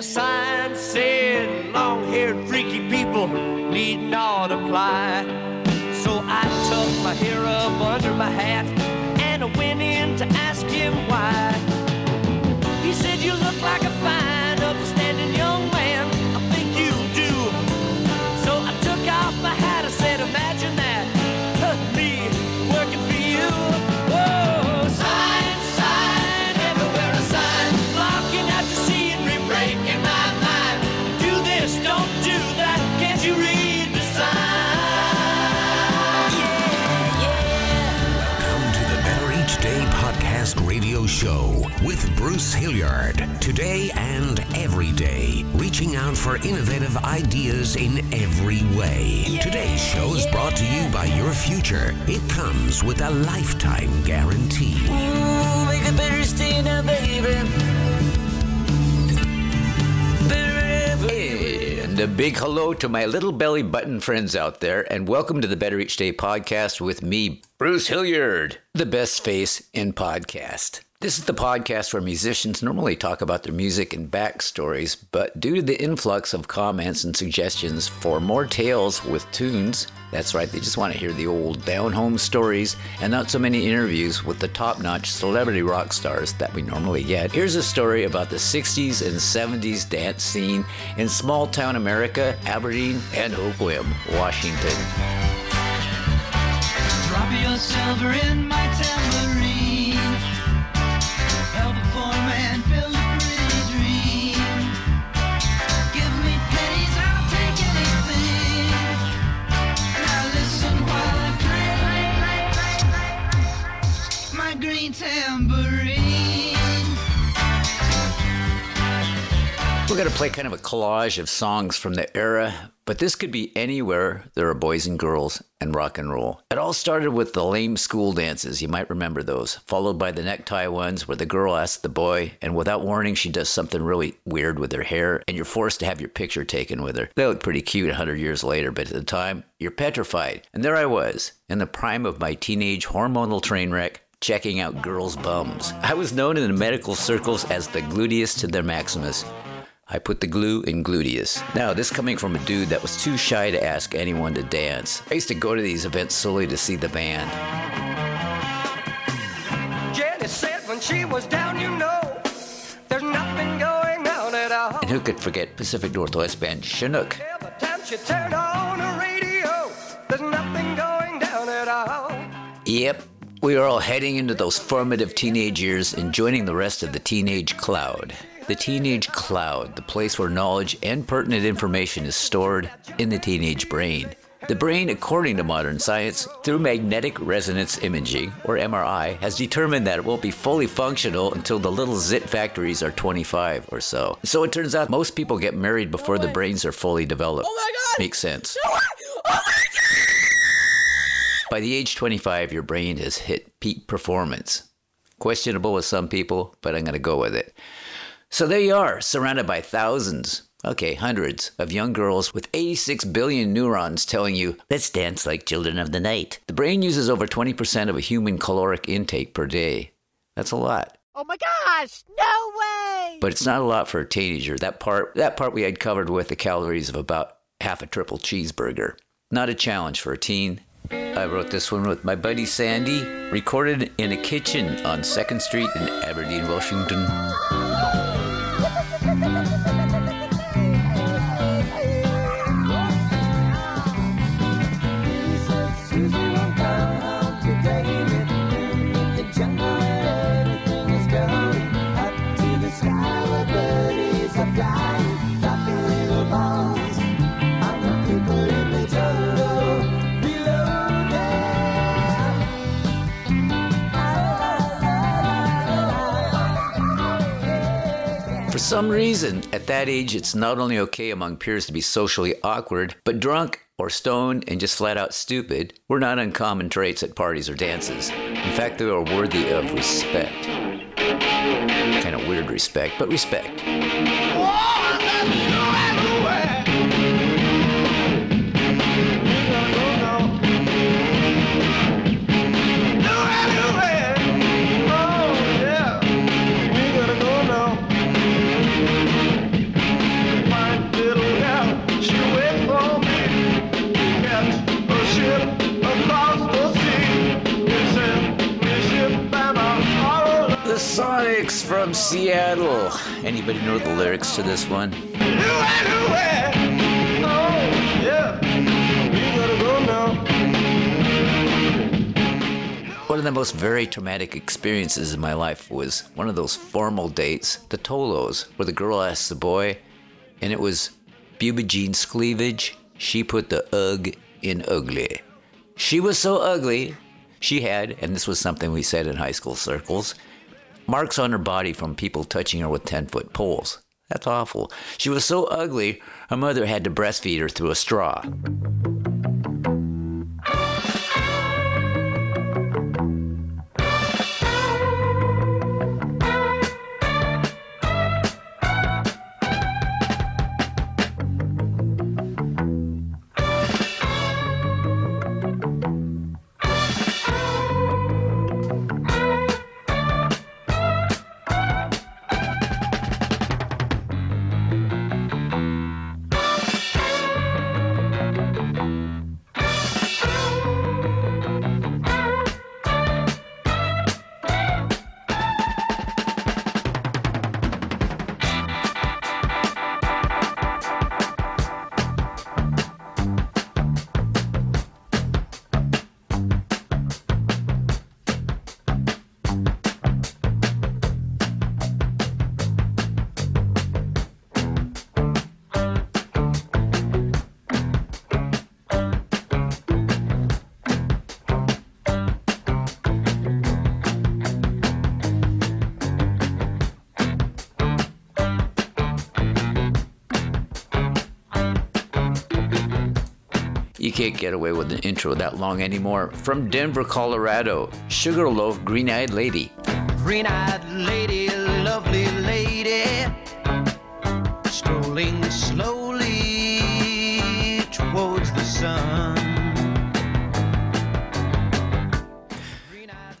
The sign said long-haired freaky people need not apply. So I tucked my hair up under my hat and I went in to ask him why. He said, you look like a fine, upstanding young man, I think you do. So I took off my hat, I said, imagine that, me working for you. Whoa, sign, sign, everywhere a sign, blocking out the scenery, breaking my mind. Do this, don't do that, can't you read the sign? Yeah, yeah. Welcome to the Better Each Day podcast radio show with Bruce Hilliard. Today and every day, reaching out for innovative ideas in every way. Yeah, today's show is brought to you by your future. It comes with a lifetime guarantee. Ooh, make it better stay now, baby. Hey, and a big hello to my little belly button friends out there, and welcome to the Better Each Day podcast with me, Bruce Hilliard, the best face in podcast. This is the podcast where musicians normally talk about their music and backstories, but due to the influx of comments and suggestions for more tales with tunes, that's right, they just want to hear the old down-home stories and not so many interviews with the top-notch celebrity rock stars that we normally get. Here's a story about the 60s and 70s dance scene in small-town America, Aberdeen, and Hoquiam, Washington. Drop your silver in my tambourine. We're going to play kind of a collage of songs from the era, but this could be anywhere there are boys and girls and rock and roll. It all started with the lame school dances, you might remember those, followed by the necktie ones where the girl asks the boy, and without warning, she does something really weird with her hair, and you're forced to have your picture taken with her. They look pretty cute 100 years later, but at the time, you're petrified. And there I was, in the prime of my teenage hormonal train wreck, checking out girls' bums. I was known in the medical circles as the gluteus to their maximus. I put the glue in gluteus. Now, this coming from a dude that was too shy to ask anyone to dance. I used to go to these events solely to see the band. Jenny said when she was down, you know, there's nothing going on at all. And who could forget Pacific Northwest Band Chinook? Every time she turned on the radio, there's nothing going down at all. Yep. We are all heading into those formative teenage years and joining the rest of the teenage cloud. The teenage cloud, the place where knowledge and pertinent information is stored in the teenage brain. The brain, according to modern science, through magnetic resonance imaging, or MRI, has determined that it won't be fully functional until the little zit factories are 25 or so. So it turns out most people get married before the brains are fully developed. Oh my God! Makes sense. Oh my God! By the age 25, your brain has hit peak performance. Questionable with some people, but I'm going to go with it. So there you are, surrounded by thousands, okay, hundreds of young girls with 86 billion neurons telling you, let's dance like children of the night. The brain uses over 20% of a human caloric intake per day. That's a lot. Oh my gosh, no way! But it's not a lot for a teenager. That part we had covered with the calories of about half a triple cheeseburger. Not a challenge for a teen. I wrote this one with my buddy Sandy, recorded in a kitchen on 2nd Street in Aberdeen, Washington. For some reason, at that age, it's not only okay among peers to be socially awkward, but drunk or stoned and just flat out stupid were not uncommon traits at parties or dances. In fact, they were worthy of respect. Kind of weird respect, but respect. Six from Seattle. Anybody know the lyrics to this one? One of the most very traumatic experiences in my life was one of those formal dates, the Tolos, where the girl asked the boy, and it was Bubajeen's cleavage. She put the ug in ugly. She was so ugly, she had, and this was something we said in high school circles, marks on her body from people touching her with 10-foot poles. That's awful. She was so ugly, her mother had to breastfeed her through a straw. Can't get away with an intro that long anymore. From Denver, Colorado, Sugarloaf, Green-Eyed Lady. Green-eyed lady, lovely lady, strolling slowly towards the sun.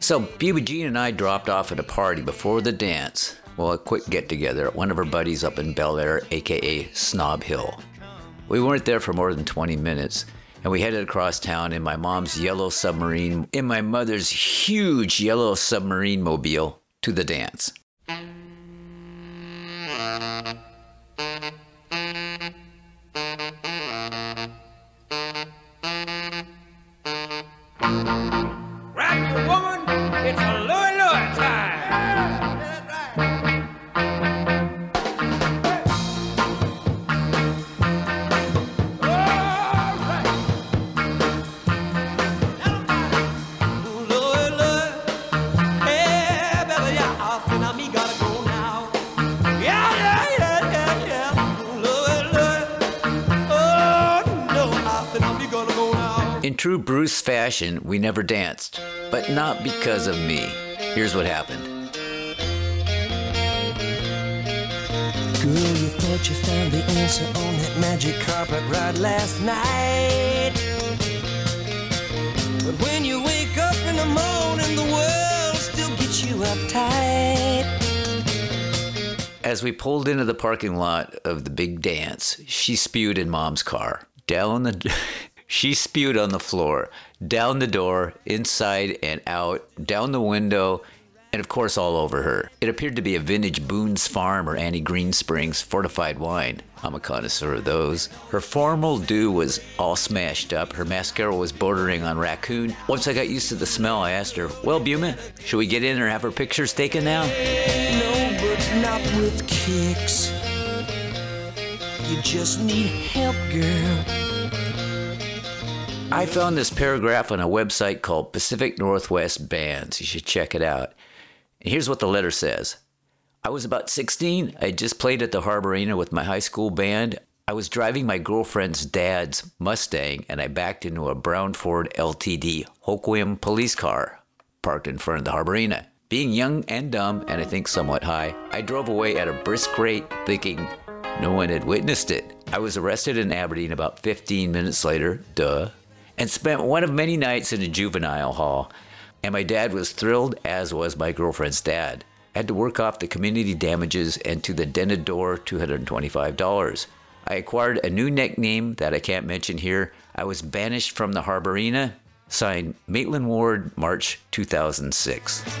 So Bubajeen and I dropped off at a party before the dance. Well, a quick get-together at one of her buddies up in Bel Air, a.k.a. Snob Hill. We weren't there for more than 20 minutes. And we headed across town in my mom's yellow submarine, in my mother's huge yellow submarine mobile, to the dance. Rock your woman, it's a Louie Louie time! In true Bruce fashion, we never danced, but not because of me. Here's what happened. Girl, you thought you found the answer on that magic carpet ride last night. But when you wake up in the morning, the world still gets you uptight. As we pulled into the parking lot of the big dance, she spewed in Mom's car. She spewed on the floor, down the door, inside and out, down the window, and of course all over her. It appeared to be a vintage Boone's Farm or Annie Green Springs fortified wine. I'm a connoisseur of those. Her formal do was all smashed up. Her mascara was bordering on raccoon. Once I got used to the smell, I asked her, well, Buma, should we get in or have her pictures taken now? No, but not with kicks. You just need help, girl. I found this paragraph on a website called Pacific Northwest Bands. You should check it out. And here's what the letter says. I was about 16. I just played at the Harborena with my high school band. I was driving my girlfriend's dad's Mustang, and I backed into a brown Ford LTD Hoquiam police car parked in front of the Harborena. Being young and dumb, and I think somewhat high, I drove away at a brisk rate thinking no one had witnessed it. I was arrested in Aberdeen about 15 minutes later. Duh. And spent one of many nights in a juvenile hall. And my dad was thrilled, as was my girlfriend's dad. I had to work off the community damages and to the dented door $225. I acquired a new nickname that I can't mention here. I was banished from the Harborena. Signed, Maitland Ward, March 2006. Oh,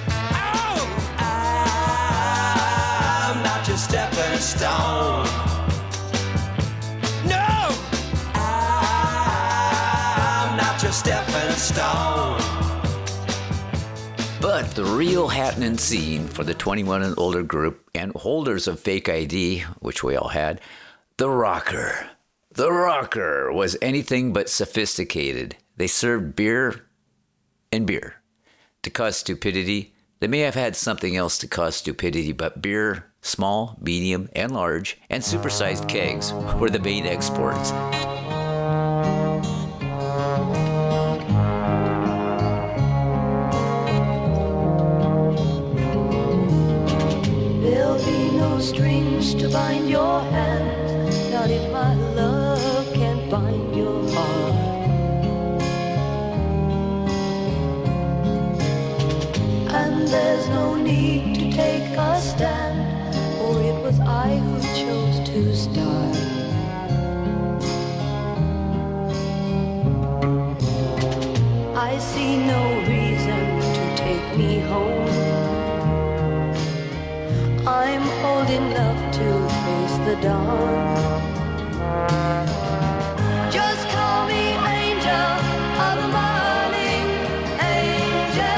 stepping stone. No, I'm not your stepping stone. But the real happening scene for the 21 and older group and holders of fake ID, which we all had, The Rocker. The Rocker was anything but sophisticated. They served beer and beer. To cause stupidity, they may have had something else to cause stupidity, but beer, small, medium, and large, and supersized kegs were the main exports. There'll be no strings to bind your hands, not if my love can bind your heart. And there's no need to take a stand, for it was I who chose to start. I see no reason to take me home. I'm old enough to face the dawn. Just call me angel of the morning, angel.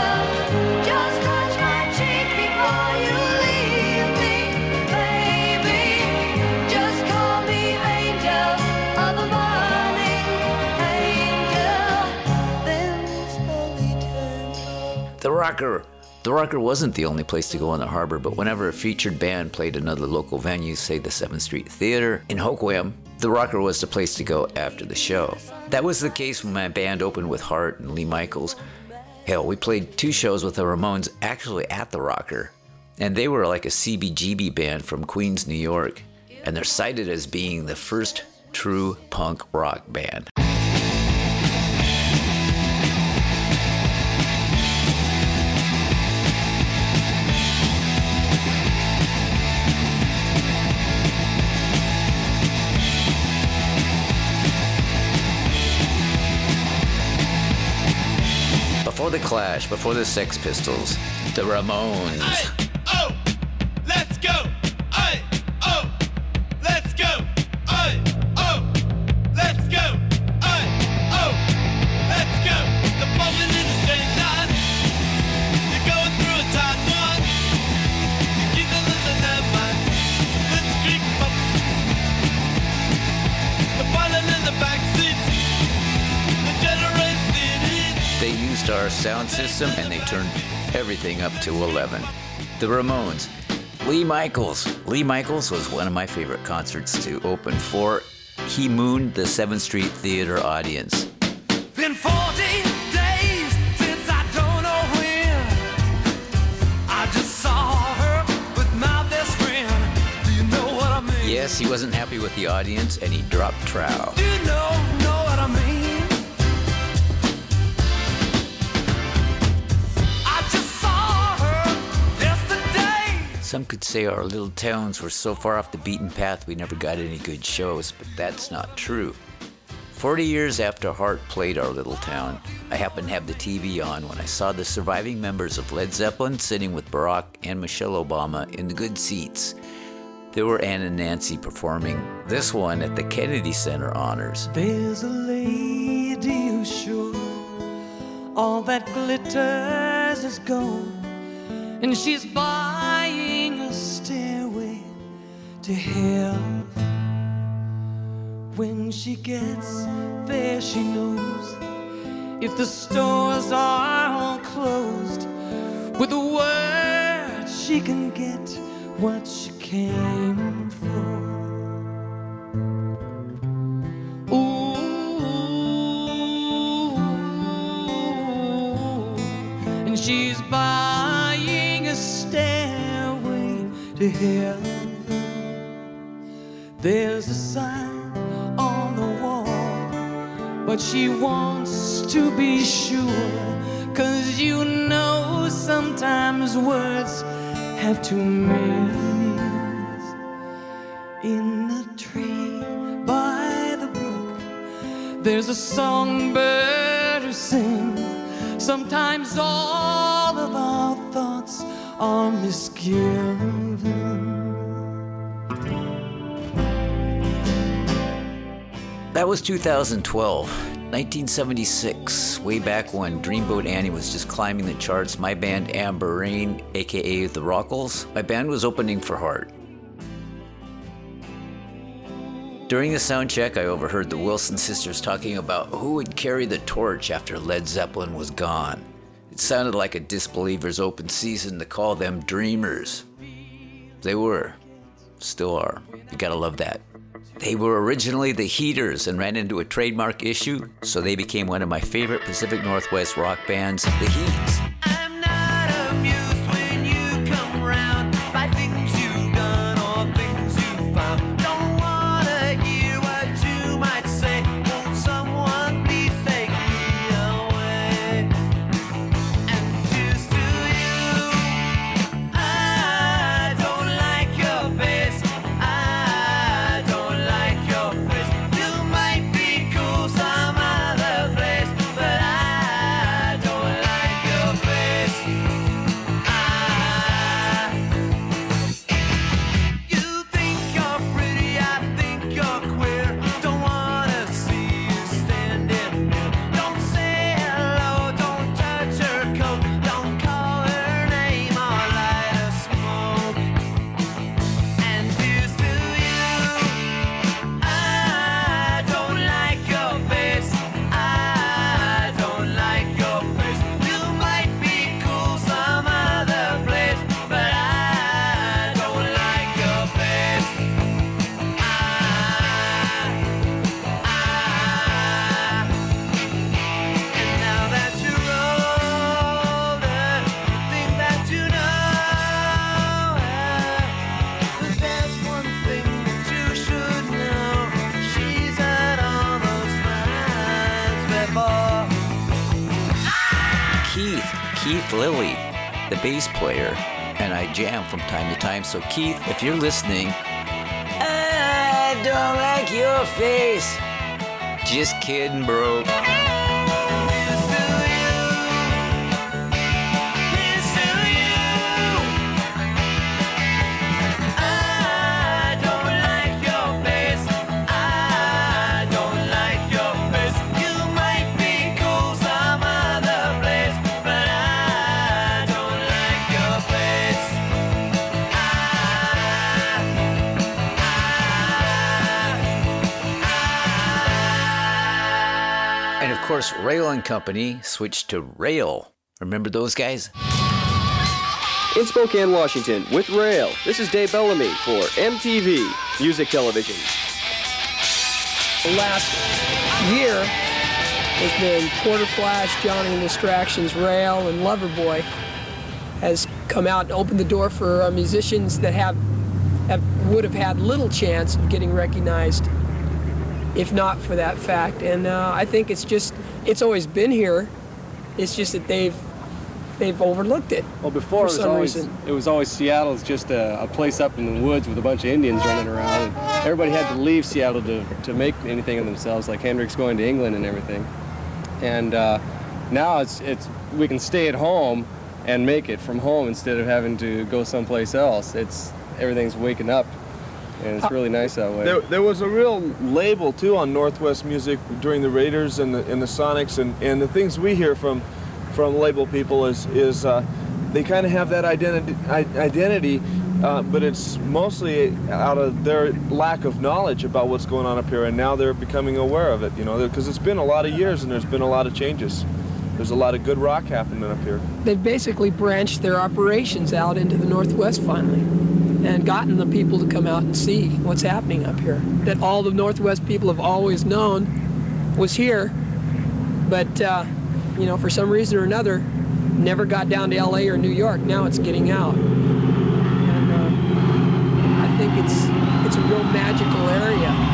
The Rocker wasn't the only place to go in the harbor, but whenever a featured band played another local venue, say the 7th Street Theater in Hoquiam, The Rocker was the place to go after the show. That was the case when my band opened with Heart and Lee Michaels. Hell, we played 2 shows with the Ramones actually at The Rocker, and they were like a CBGB band from Queens, New York, and they're cited as being the first true punk rock band. Before The Clash, before the Sex Pistols, the Ramones. Aye, oh, let's go! Aye, oh, let's go! Aye, oh, let's go! Aye, oh, let's go! The bumping in a straight line. You're going through a tight one. You keep the listen that mind. Let's creep up. The violin in the backseat. The generation in it. They used our sound system and they turned everything up to 11. The Ramones, Lee Michaels. Lee Michaels was one of my favorite concerts to open for. He mooned the 7th Street Theater audience. Been 14 days since I don't know when. I just saw her with my best friend. Do you know what I mean? Yes, he wasn't happy with the audience and he dropped trowel. Do you know what I mean? Some could say our little towns were so far off the beaten path we never got any good shows, but that's not true. 40 years after Heart played our little town, I happened to have the TV on when I saw the surviving members of Led Zeppelin sitting with Barack and Michelle Obama in the good seats. There were Ann and Nancy performing this one at the Kennedy Center Honors. There's a lady who's sure all that glitters is gold, and she's buying stairway to heaven. When she gets there, she knows if the stores are all closed, with a word she can get what she came for. Ooh, and she's buying a stairway to heaven. There's a sign on the wall, but she wants to be sure, 'cause you know sometimes words have too meanings. In the tree by the brook, there's a songbird who sings. Sometimes all of our thoughts are misgiven. That was 2012, 1976, way back when Dreamboat Annie was just climbing the charts. My band, Amber Rain, aka The Rockles, my band was opening for Heart. During the sound check, I overheard the Wilson sisters talking about who would carry the torch after Led Zeppelin was gone. It sounded like a disbeliever's open season to call them dreamers. They were. Still are. You gotta love that. They were originally the Heaters and ran into a trademark issue, so they became one of my favorite Pacific Northwest rock bands, the Heats. I'm not amused when you come around by things you've done or things you've found. Don't wanna hear what you might say. Won't someone please take me away? And just to you, I don't like your face. Lily, the bass player, and I jam from time to time. So Keith, if you're listening, I don't like your face. Just kidding, bro. Of course, Rail and Company switched to Rail. Remember those guys? In Spokane, Washington, with Rail, this is Dave Bellamy for MTV Music Television. The last year has been Porter Flash, Johnny and the Distractions, Rail, and Loverboy has come out and opened the door for musicians that would have had little chance of getting recognized if not for that fact. And I think it's always been here. It's just that they've overlooked it. Well, before it was always Seattle's just a place up in the woods with a bunch of Indians running around. And everybody had to leave Seattle to make anything of themselves, like Hendrix going to England and everything. And now it's we can stay at home and make it from home instead of having to go someplace else. Everything's waking up. And it's really nice that way. There was a real label, too, on Northwest music during the Raiders and the Sonics. And the things we hear from label people is they kind of have that identity, but it's mostly out of their lack of knowledge about what's going on up here. And now they're becoming aware of it, you know, because it's been a lot of years and there's been a lot of changes. There's a lot of good rock happening up here. They've basically branched their operations out into the Northwest finally, and gotten the people to come out and see what's happening up here. That all the Northwest people have always known was here, but you know, for some reason or another, never got down to LA or New York. Now it's getting out. And I think it's a real magical area.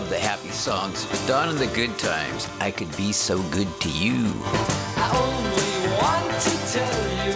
love the happy songs. Dawn in the good times, I could be so good to you. I only want to tell you.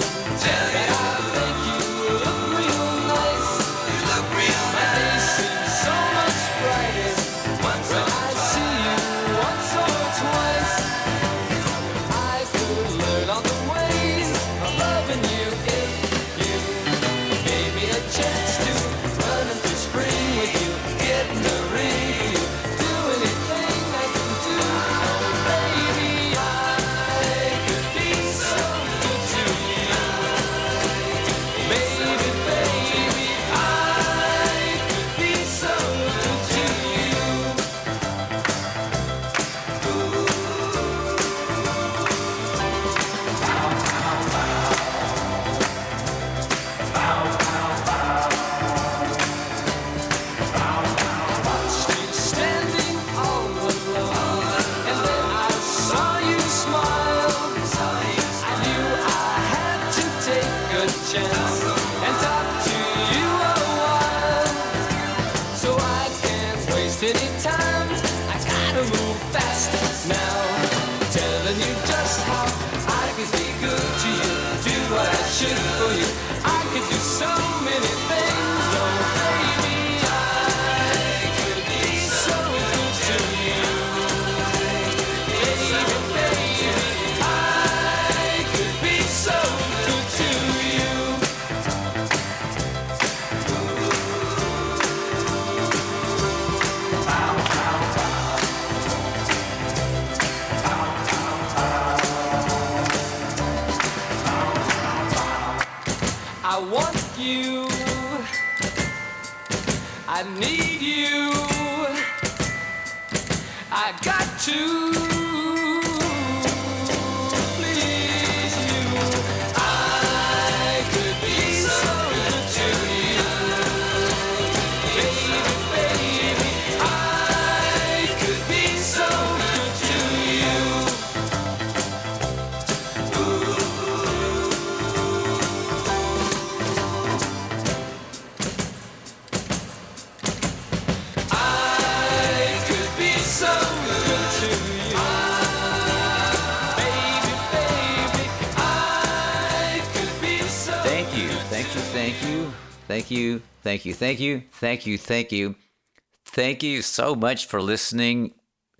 Thank you so much for listening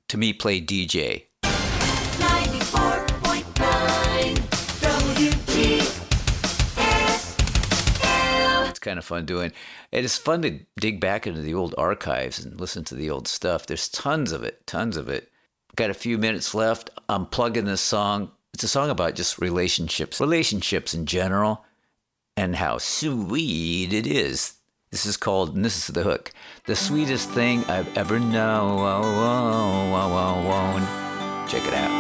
to me play DJ. 94.9 WGSL. It's kind of fun doing. It is fun to dig back into the old archives and listen to the old stuff. There's tons of it. Got a few minutes left. I'm plugging this song. It's a song about just relationships in general, and how sweet it is. This is called, and this is the hook, "The Sweetest Thing I've Ever Known." Check it out.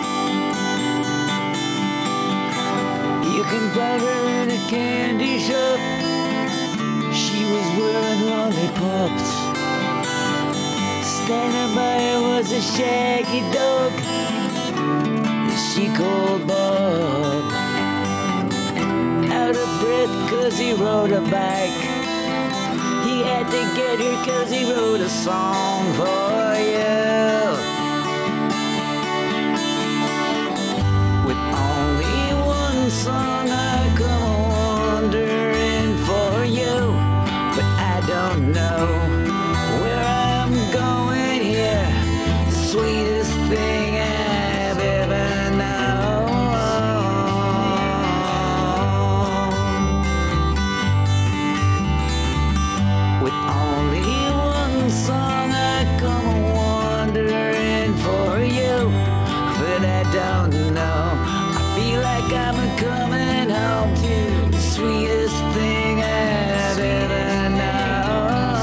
You can buy her in a candy shop. She was wearing lollipops. Standing by her was a shaggy dog that she called Bob. Out of breath cause he rode a bike. He had to get her cause he wrote a song for you. With only one song I come wandering for you. But I don't know where I'm going here. The sweetest thing I've ever known. Song I come wandering for you, but I don't know. I feel like I'm coming home to the sweetest thing I've ever known.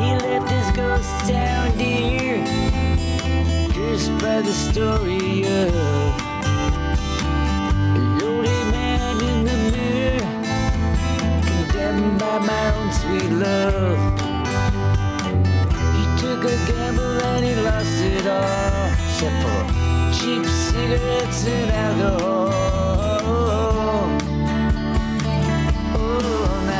He left his ghost town, dear, cursed by the story of my own sweet love. He took a gamble and he lost it all, except for cheap cigarettes and alcohol. Oh,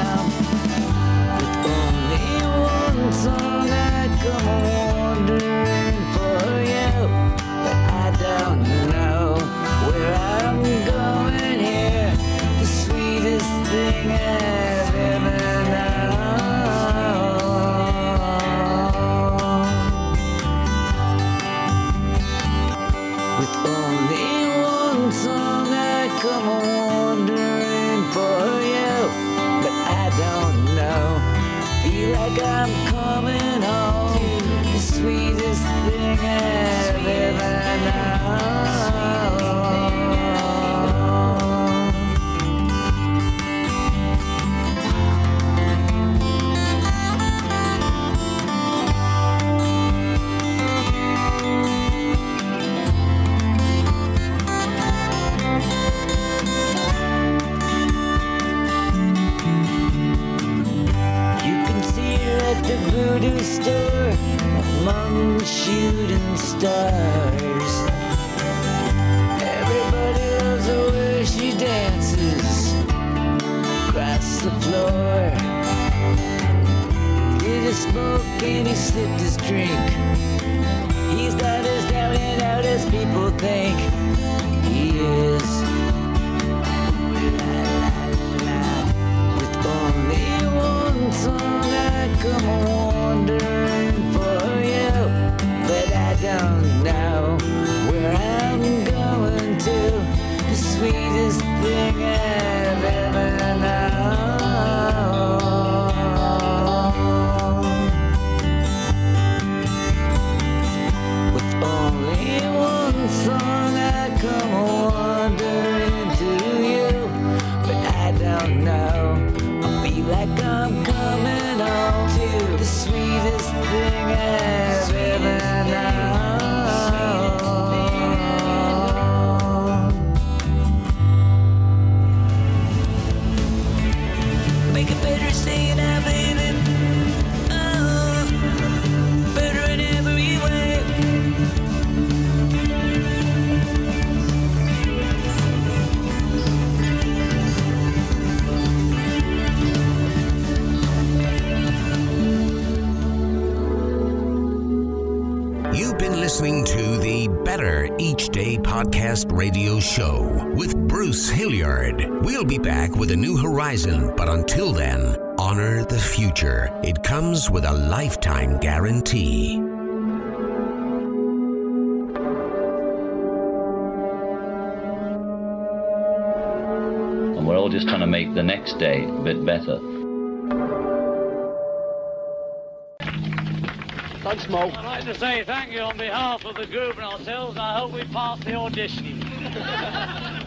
With only one song I come wandering for you, but I don't know. I feel like I'm coming home. The sweetest thing I've ever known. The voodoo store among the shooting stars. Everybody loves the way she dances across the floor. Did he smoke and he sipped his drink? He's not as down and out as people think he is. With only one song I'm wandering for you, but I don't know where I'm going to. The sweetest thing I've ever known. With only one song I come wandering to you, but I don't know. I'll be like I'm coming home. The sweetest thing I've ever known. Make a better stay now, baby. Oh, better in every way. Listening to the Better Each Day podcast radio show with Bruce Hilliard. We'll be back with a new horizon, but until then, honor the future. It comes with a lifetime guarantee. And we're all just trying to make the next day a bit better. Thanks, Mo. I'd like to say thank you on behalf of the group and ourselves. I hope we passed the audition.